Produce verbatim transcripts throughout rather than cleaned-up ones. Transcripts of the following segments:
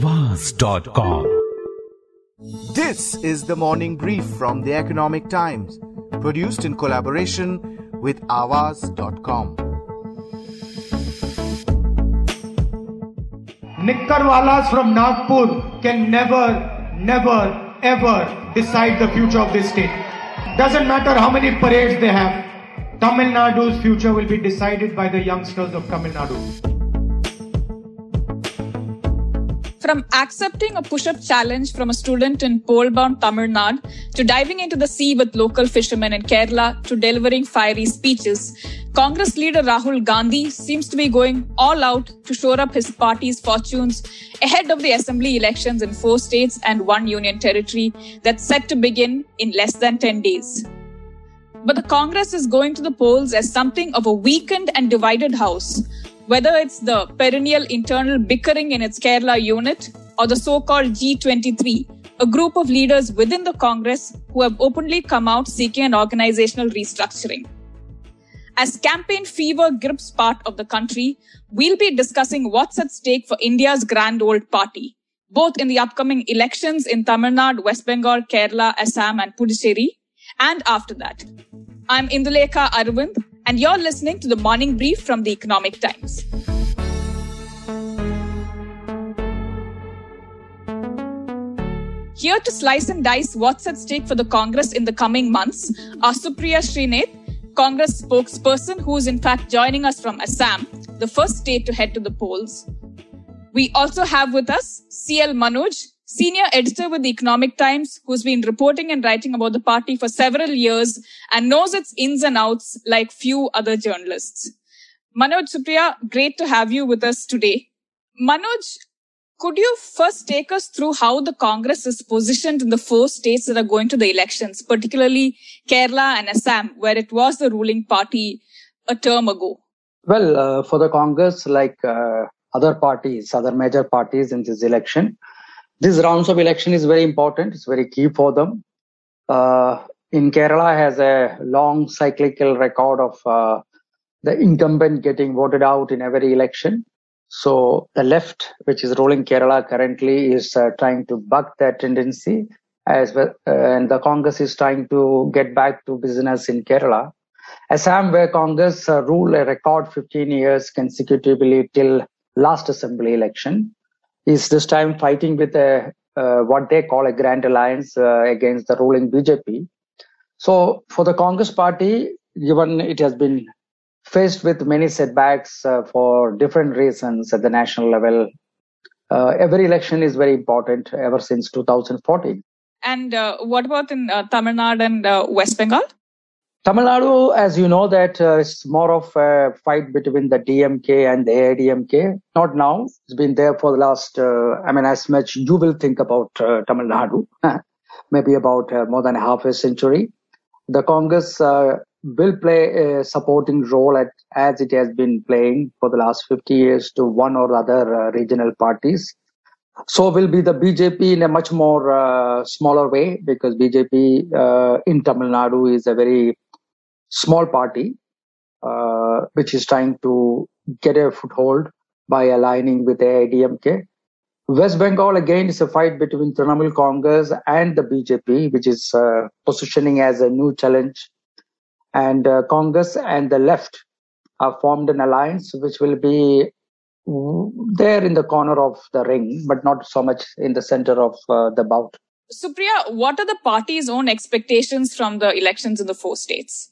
Awaaz dot com. This is the morning brief from the Economic Times, produced in collaboration with Awaaz dot com. Nikkarwalas from Nagpur can never, never, ever decide the future of this state. Doesn't matter how many parades they have. Tamil Nadu's future will be decided by the youngsters of Tamil Nadu. From accepting a push-up challenge from a student in pole-bound Tamil Nadu, to diving into the sea with local fishermen in Kerala, to delivering fiery speeches, Congress leader Rahul Gandhi seems to be going all out to shore up his party's fortunes ahead of the assembly elections in four states and one union territory that's set to begin in less than ten days. But the Congress is going to the polls as something of a weakened and divided house, whether it's the perennial internal bickering in its Kerala unit or the so-called G twenty-three, a group of leaders within the Congress who have openly come out seeking an organizational restructuring. As campaign fever grips part of the country, we'll be discussing what's at stake for India's grand old party, both in the upcoming elections in Tamil Nadu, West Bengal, Kerala, Assam and Puducherry, and after that. I'm Indulekha Arvind, and you're listening to the Morning Brief from the Economic Times. Here to slice and dice what's at stake for the Congress in the coming months are Supriya Shrinate, Congress spokesperson, who is in fact joining us from Assam, the first state to head to the polls. We also have with us C L. Manoj, senior editor with the Economic Times, who's been reporting and writing about the party for several years and knows its ins and outs like few other journalists. Manoj, Supriya, great to have you with us today. Manoj, could you first take us through how the Congress is positioned in the four states that are going to the elections, particularly Kerala and Assam, where it was the ruling party a term ago? Well, uh, for the Congress, like uh, other parties, other major parties in this election, this rounds of election is very important. It's very key for them. Uh, in Kerala has a long cyclical record of uh, the incumbent getting voted out in every election. So the left, which is ruling Kerala currently, is uh, trying to buck that tendency as well. Uh, and the Congress is trying to get back to business in Kerala. Assam, where Congress uh, ruled a record fifteen years consecutively till last assembly election, is this time fighting with a, uh, what they call a grand alliance uh, against the ruling B J P. So for the Congress party, given it has been faced with many setbacks uh, for different reasons at the national level, uh, every election is very important ever since two thousand fourteen. And uh, what about in uh, Tamil Nadu and uh, West Bengal? Tamil Nadu, as you know, that uh, it's more of a fight between the D M K and the A I A D M K. Not now. It's been there for the last, uh, I mean, as much you will think about uh, Tamil Nadu, maybe about uh, more than half a century. The Congress uh, will play a supporting role at, as it has been playing for the last fifty years to one or other uh, regional parties. So will be the B J P in a much more uh, smaller way, because B J P uh, in Tamil Nadu is a very small party, uh, which is trying to get a foothold by aligning with A I A D M K. West Bengal, again, is a fight between Trinamool Congress and the B J P, which is uh, positioning as a new challenge. And uh, Congress and the left have formed an alliance, which will be there in the corner of the ring, but not so much in the center of uh, the bout. Supriya, what are the party's own expectations from the elections in the four states?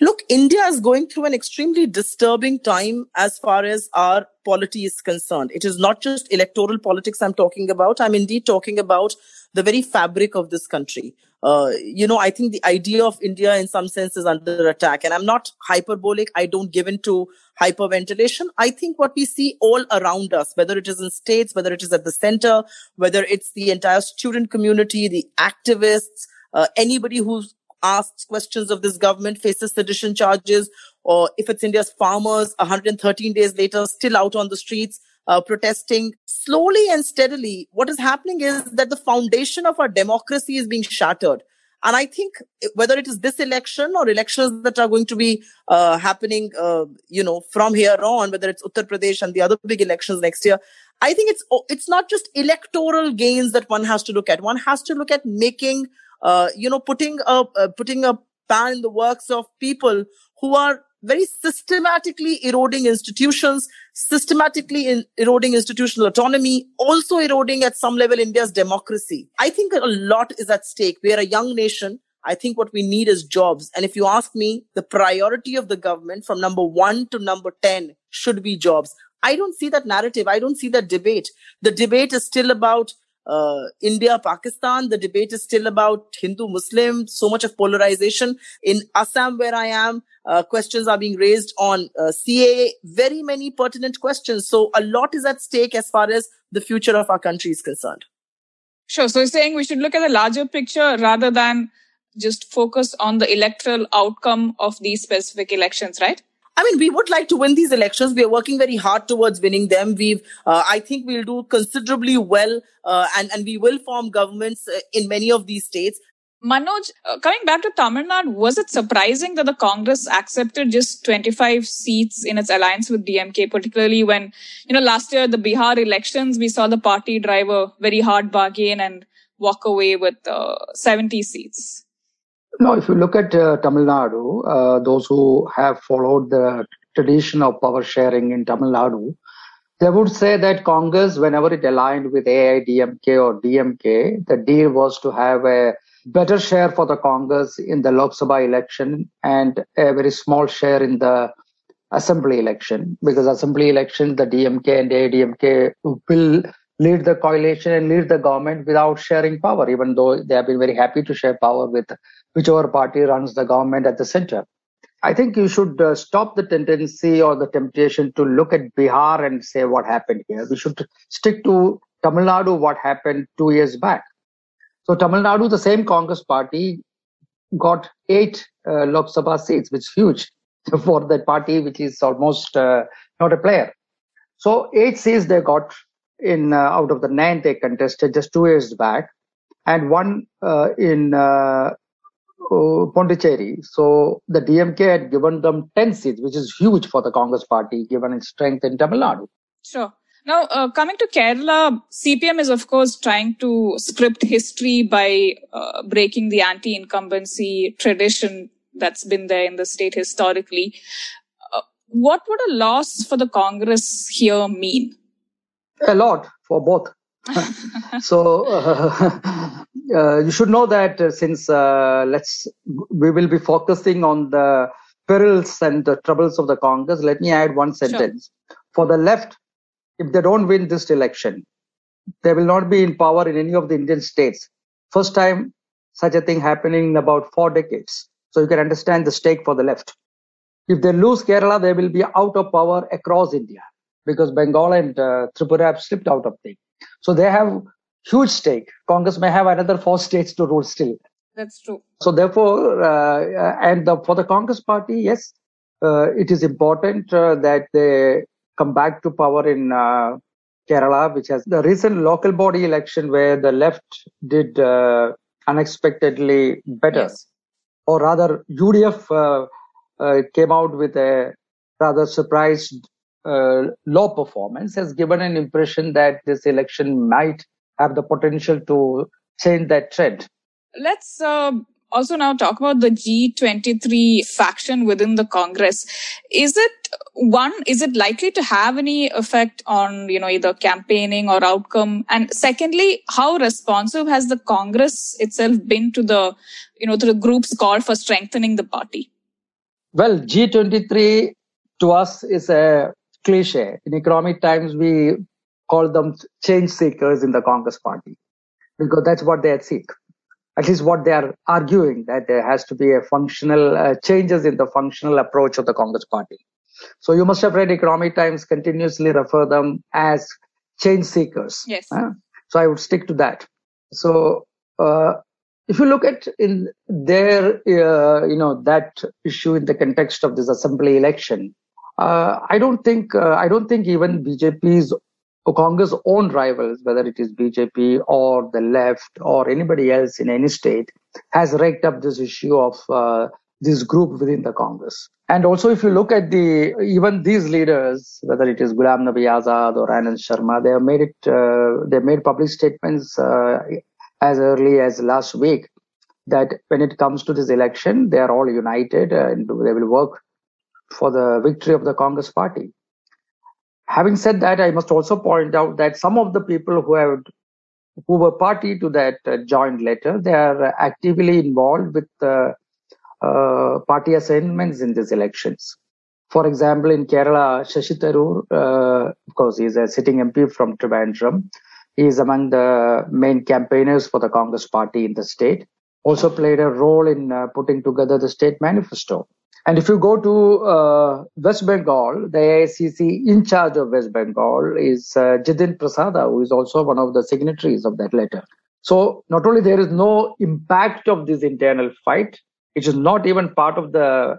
Look, India is going through an extremely disturbing time as far as our polity is concerned. It is not just electoral politics I'm talking about. I'm indeed talking about the very fabric of this country. Uh, you know, I think the idea of India in some sense is under attack. And I'm not hyperbolic. I don't give in to hyperventilation. I think what we see all around us, whether it is in states, whether it is at the center, whether it's the entire student community, the activists, uh, anybody who's asks questions of this government, faces sedition charges, or if it's India's farmers, one hundred thirteen days later, still out on the streets, uh, protesting. Slowly and steadily, what is happening is that the foundation of our democracy is being shattered. And I think whether it is this election or elections that are going to be uh, happening, uh, you know, from here on, whether it's Uttar Pradesh and the other big elections next year, I think it's it's not just electoral gains that one has to look at. One has to look at making, uh, you know, putting a uh, putting a ban in the works of people who are very systematically eroding institutions, systematically in eroding institutional autonomy, also eroding at some level India's democracy. I think a lot is at stake. We are a young nation. I think what we need is jobs. And if you ask me, the priority of the government from number one to number ten should be jobs. I don't see that narrative. I don't see that debate. The debate is still about Uh, India, Pakistan. The debate is still about Hindu, Muslim, so much of polarization. In Assam, where I am, uh, questions are being raised on uh, C A A, very many pertinent questions. So a lot is at stake as far as the future of our country is concerned. Sure. So you're saying we should look at the larger picture rather than just focus on the electoral outcome of these specific elections, right? I mean, we would like to win these elections. We are working very hard towards winning them. We've, uh, I think we'll do considerably well uh, and, and we will form governments uh, in many of these states. Manoj, uh, coming back to Tamil Nadu, was it surprising that the Congress accepted just twenty-five seats in its alliance with D M K, particularly when, you know, last year, the Bihar elections, we saw the party drive a very hard bargain and walk away with uh, seventy seats? No, if you look at uh, Tamil Nadu, uh, those who have followed the tradition of power sharing in Tamil Nadu, they would say that Congress, whenever it aligned with A I A D M K or D M K, the deal was to have a better share for the Congress in the Lok Sabha election and a very small share in the assembly election. Because assembly election, the D M K and A I A D M K will lead the coalition and lead the government without sharing power, even though they have been very happy to share power with whichever party runs the government at the center. I think you should uh, stop the tendency or the temptation to look at Bihar and say what happened here. We should stick to Tamil Nadu, what happened two years back. So Tamil Nadu, the same Congress party, got eight uh, Lok Sabha seats, which is huge for that party, which is almost uh, not a player. So eight seats they got in uh, out of the nine they contested just two years back, and one uh, in... Uh, Uh, Pondicherry. So the D M K had given them ten seats, which is huge for the Congress party, given its strength in Tamil Nadu. Sure. Now, uh, coming to Kerala, C P M is, of course, trying to script history by uh, breaking the anti-incumbency tradition that's been there in the state historically. Uh, what would a loss for the Congress here mean? A lot for both. so uh, uh, you should know that uh, since uh, let's we will be focusing on the perils and the troubles of the Congress, let me add one sentence. Sure. For the left, if they don't win this election, they will not be in power in any of the Indian states. First time such a thing happening in about four decades. So you can understand the stake for the left. If they lose Kerala, they will be out of power across India because Bengal and uh, Tripura have slipped out of things. So they have huge stake. Congress may have another four states to rule still. That's true. So therefore, uh, and the, for the Congress party, yes, uh, it is important uh, that they come back to power in uh, Kerala, which has the recent local body election where the left did uh, unexpectedly better. Yes. Or rather, U D F uh, uh, came out with a rather surprised Uh, low performance, has given an impression that this election might have the potential to change that trend. Let's uh, also now talk about the G twenty-three faction within the Congress. Is it one, is it likely to have any effect on, you know, either campaigning or outcome? And secondly, how responsive has the Congress itself been to the, you know, to the group's call for strengthening the party? Well, G twenty-three to us is a cliche. In Economic Times, we call them change seekers in the Congress party because that's what they seek. At least what they are arguing, that there has to be a functional uh, changes in the functional approach of the Congress party. So you must have read Economic Times continuously refer them as change seekers. Yes. Huh? So I would stick to that. So uh, if you look at in their, uh, you know, that issue in the context of this assembly election, Uh, I don't think uh, I don't think even B J P's Congress' own rivals, whether it is B J P or the left or anybody else in any state, has raked up this issue of uh, this group within the Congress. And also, if you look at the, even these leaders, whether it is Gulam Nabi Azad or Anand Sharma, they have made it, uh, they made public statements uh, as early as last week that when it comes to this election, they are all united and they will work for the victory of the Congress party. Having said that, I must also point out that some of the people who have, who were party to that uh, joint letter, they are actively involved with uh, uh, party assignments in these elections. For example, in Kerala, Shashi Tharoor, uh, of course, he is a sitting M P from Trivandrum. He is among the main campaigners for the Congress party in the state. Also played a role in uh, putting together the state manifesto. And if you go to uh, West Bengal, the A I C C in charge of West Bengal is uh, Jidin Prasada, who is also one of the signatories of that letter. So not only there is no impact of this internal fight, it is not even part of the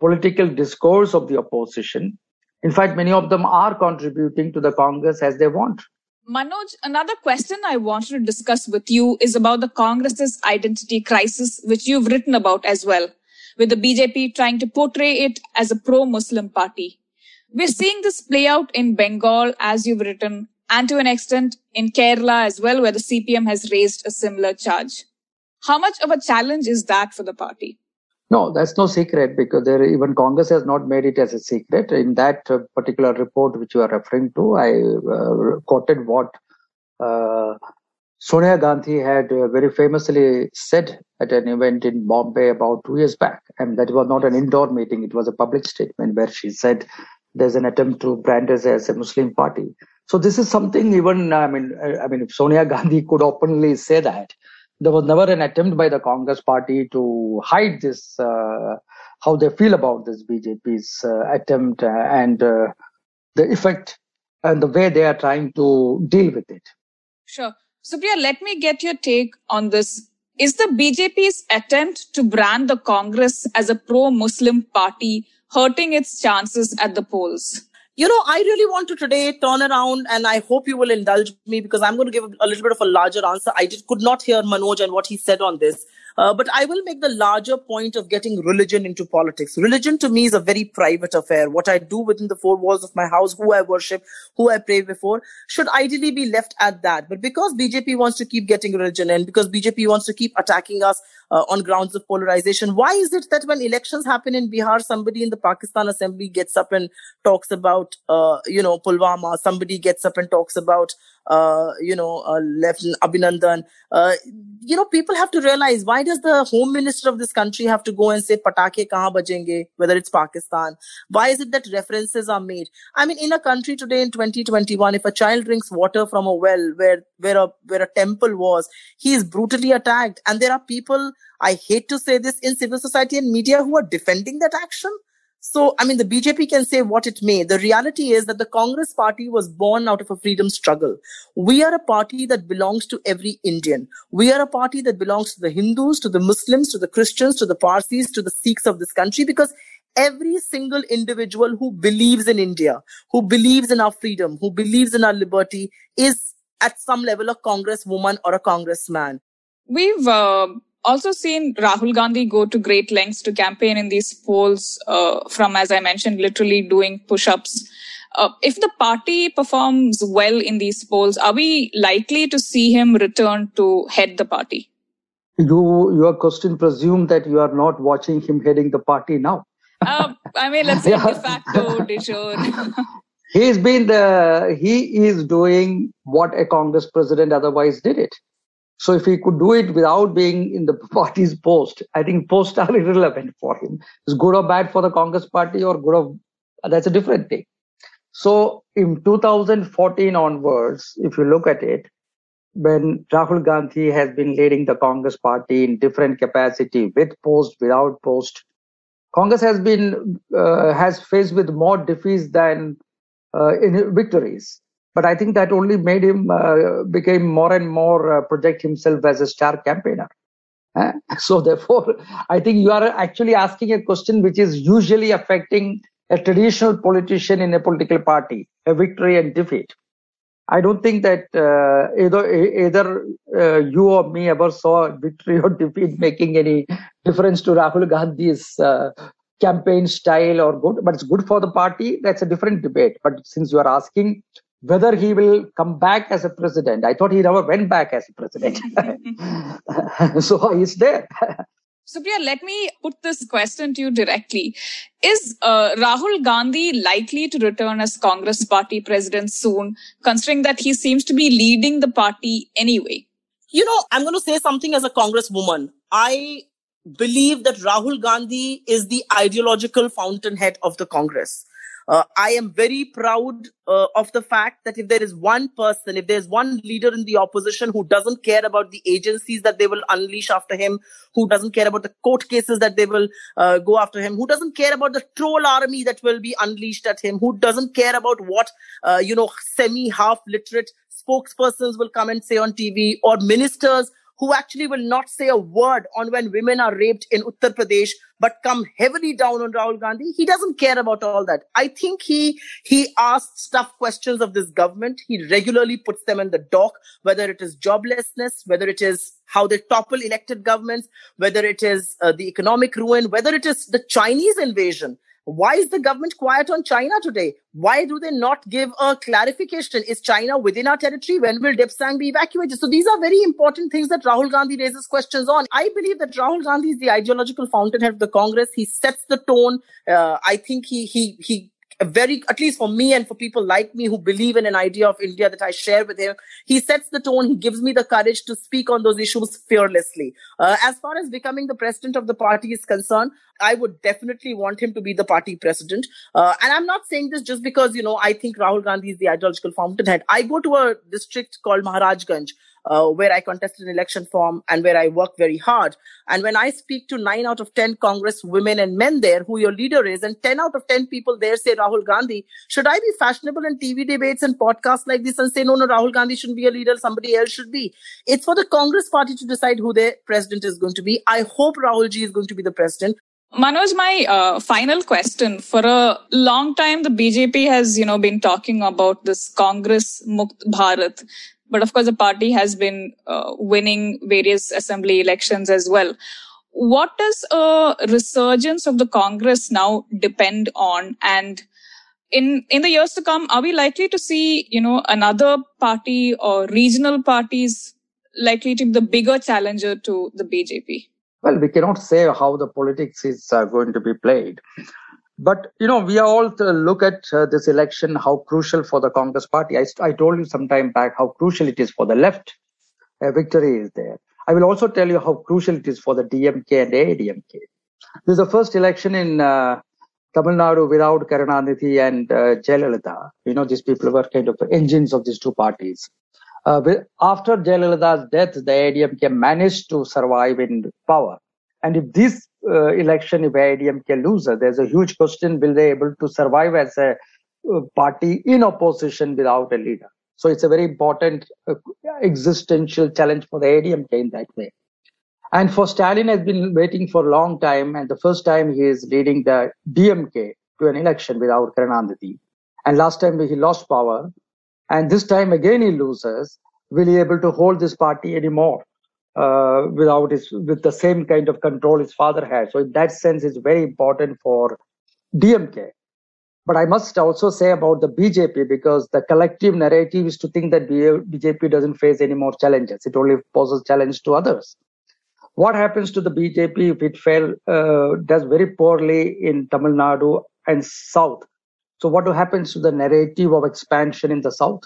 political discourse of the opposition. In fact, many of them are contributing to the Congress as they want. Manoj, another question I wanted to discuss with you is about the Congress's identity crisis, which you've written about as well, with the B J P trying to portray it as a pro-Muslim party. We're seeing this play out in Bengal, as you've written, and to an extent in Kerala as well, where the C P M has raised a similar charge. How much of a challenge is that for the party? No, that's no secret, because there, even Congress has not made it as a secret. In that particular report which you are referring to, I uh, quoted what uh, Sonia Gandhi had uh, very famously said at an event in Bombay about two years back, and that was not an indoor meeting, it was a public statement where she said there's an attempt to brand us as a Muslim party. So this is something even, I mean, I mean, if Sonia Gandhi could openly say that, there was never an attempt by the Congress party to hide this, uh, how they feel about this B J P's uh, attempt and uh, the effect and the way they are trying to deal with it. Sure. Supriya, let me get your take on this. Is the B J P's attempt to brand the Congress as a pro-Muslim party hurting its chances at the polls? You know, I really want to today turn around, and I hope you will indulge me, because I'm going to give a little bit of a larger answer. I did, could not hear Manoj and what he said on this, uh, but I will make the larger point of getting religion into politics. Religion to me is a very private affair. What I do within the four walls of my house, who I worship, who I pray before, should ideally be left at that. But because B J P wants to keep getting religion and because B J P wants to keep attacking us uh, on grounds of polarization, why is it that when elections happen in Bihar, somebody in the Pakistan Assembly gets up and talks about Uh, you know, Pulwama, somebody gets up and talks about, uh, you know, uh, Lieutenant Abhinandan. Uh, you know, people have to realize, why does the home minister of this country have to go and say, Patake kahan bajenge, whether it's Pakistan? Why is it that references are made? I mean, in a country today in twenty twenty-one, if a child drinks water from a well where, where, a, where a temple was, he is brutally attacked. And there are people, I hate to say this, in civil society and media who are defending that action. So, I mean, the B J P can say what it may. The reality is that the Congress party was born out of a freedom struggle. We are a party that belongs to every Indian. We are a party that belongs to the Hindus, to the Muslims, to the Christians, to the Parsis, to the Sikhs of this country, because every single individual who believes in India, who believes in our freedom, who believes in our liberty, is at some level a congresswoman or a congressman. We've... Uh... Also seen Rahul Gandhi go to great lengths to campaign in these polls, uh, from, as I mentioned, literally doing push-ups. Uh, if the party performs well in these polls, are we likely to see him return to head the party? You, your question presumes that you are not watching him heading the party now. uh, I mean, let's say yeah. De facto, de jure. He's been the, he is doing what a Congress president otherwise did it. So if he could do it without being in the party's post, I think posts are irrelevant for him. It's good or bad for the Congress party or good or... That's a different thing. So in two thousand fourteen onwards, if you look at it, when Rahul Gandhi has been leading the Congress party in different capacity, with post, without post, Congress has been uh, has faced with more defeats than uh, in victories. But I think that only made him, uh, became more and more, uh, project himself as a star campaigner. Eh? So therefore, I think you are actually asking a question which is usually affecting a traditional politician in a political party, a victory and defeat. I don't think that uh, either, either uh, you or me ever saw victory or defeat making any difference to Rahul Gandhi's uh, campaign style or good. But it's good for the party. That's a different debate. But since you are asking whether he will come back as a president, I thought he never went back as a president. So he's there. Supriya, let me put this question to you directly. Is uh, Rahul Gandhi likely to return as Congress party president soon, considering that he seems to be leading the party anyway? You know, I'm going to say something as a congresswoman. I believe that Rahul Gandhi is the ideological fountainhead of the Congress. Uh, I am very proud uh, of the fact that if there is one person, if there is one leader in the opposition who doesn't care about the agencies that they will unleash after him, who doesn't care about the court cases that they will uh, go after him, who doesn't care about the troll army that will be unleashed at him, who doesn't care about what, uh, you know, semi-half-literate spokespersons will come and say on T V, or ministers who actually will not say a word on when women are raped in Uttar Pradesh, but come heavily down on Rahul Gandhi. He doesn't care about all that. I think he he asks tough questions of this government. He regularly puts them in the dock, whether it is joblessness, whether it is how they topple elected governments, whether it is uh, the economic ruin, whether it is the Chinese invasion. Why is the government quiet on China today? Why do they not give a clarification? Is China within our territory? When will Depsang be evacuated? So these are very important things that Rahul Gandhi raises questions on. I believe that Rahul Gandhi is the ideological fountainhead of the Congress. He sets the tone. Uh, I think he, he, he, very, at least for me and for people like me who believe in an idea of India that I share with him, he sets the tone. He gives me the courage to speak on those issues fearlessly. Uh, as far as becoming the president of the party is concerned, I would definitely want him to be the party president. Uh, and I'm not saying this just because, you know, I think Rahul Gandhi is the ideological fountainhead. I go to a district called Maharaj Ganj, Uh, where I contested an election form and where I work very hard. And when I speak to nine out of ten Congress women and men there, who your leader is, and ten out of ten people there say, Rahul Gandhi, should I be fashionable in T V debates and podcasts like this and say, no, no, Rahul Gandhi shouldn't be a leader, somebody else should be? It's for the Congress party to decide who their president is going to be. I hope Rahulji is going to be the president. Manoj, my uh, final question. For a long time, the B J P has, you know, been talking about this Congress Mukt Bharat. But of course, the party has been uh, winning various assembly elections as well. What does a resurgence of the Congress now depend on? And in in the years to come, are we likely to see, you know, another party or regional parties likely to be the bigger challenger to the B J P? Well, we cannot say how the politics is uh, going to be played. But, you know, we all look at uh, this election, how crucial for the Congress party. I, I told you some time back how crucial it is for the left. A victory is there. I will also tell you how crucial it is for the D M K and A I A D M K. This is the first election in uh, Tamil Nadu without Karunanidhi and uh, Jayalalitha. You know, these people were kind of engines of these two parties. Uh, after Jayalalitha's death, the A I A D M K managed to survive in power. And if this uh, election, if A I A D M K loses, there's a huge question, will they able to survive as a uh, party in opposition without a leader? So it's a very important uh, existential challenge for the A I A D M K in that way. And for Stalin has been waiting for a long time, and the first time he is leading the D M K to an election without Karunanidhi. And last time he lost power, and this time again he loses. Will he able to hold this party anymore? Uh, without his, with the same kind of control his father had. So in that sense, it's very important for D M K. But I must also say about the B J P, because the collective narrative is to think that B J P doesn't face any more challenges. It only poses challenge to others. What happens to the B J P if it fail, uh, does very poorly in Tamil Nadu and South? So what happens to the narrative of expansion in the South?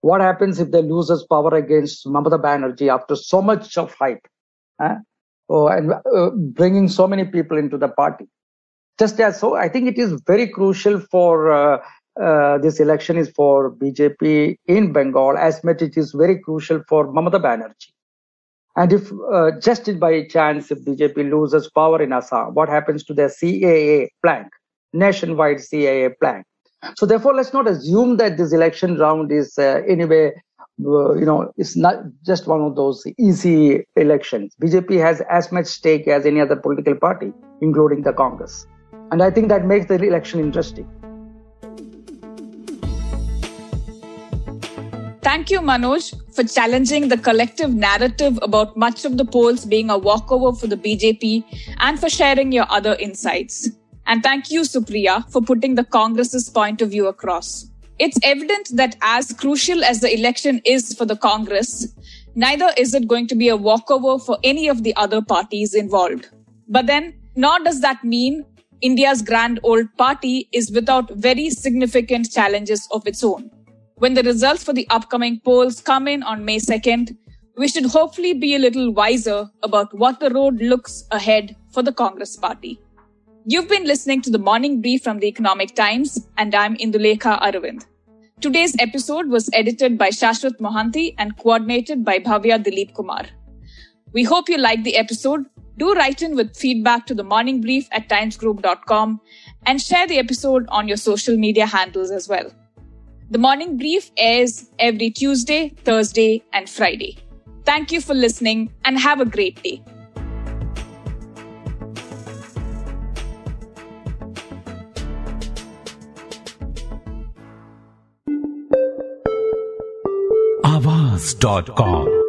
What happens if they loses power against Mamata Banerjee after so much of hype huh? oh, and uh, bringing so many people into the party? Just as so, I think it is very crucial for uh, uh, this election is for B J P in Bengal as much it is very crucial for Mamata Banerjee. And if uh, just by chance, if B J P loses power in Assam, what happens to their C A A plank, nationwide C A A plank? So therefore, let's not assume that this election round is uh, anyway, uh, you know, it's not just one of those easy elections. B J P has as much stake as any other political party, including the Congress. And I think that makes the election interesting. Thank you, Manoj, for challenging the collective narrative about much of the polls being a walkover for the B J P and for sharing your other insights. And thank you, Supriya, for putting the Congress's point of view across. It's evident that as crucial as the election is for the Congress, neither is it going to be a walkover for any of the other parties involved. But then, nor does that mean India's grand old party is without very significant challenges of its own. When the results for the upcoming polls come in on May second, we should hopefully be a little wiser about what the road looks ahead for the Congress party. You've been listening to the Morning Brief from the Economic Times, and I'm Indulekha Arvind. Today's episode was edited by Shashwath Mohanty and coordinated by Bhavya Dilip Kumar. We hope you liked the episode. Do write in with feedback to the Morning Brief at timesgroup dot com and share the episode on your social media handles as well. The Morning Brief airs every Tuesday, Thursday, and Friday. Thank you for listening and have a great day. Awaaz dot com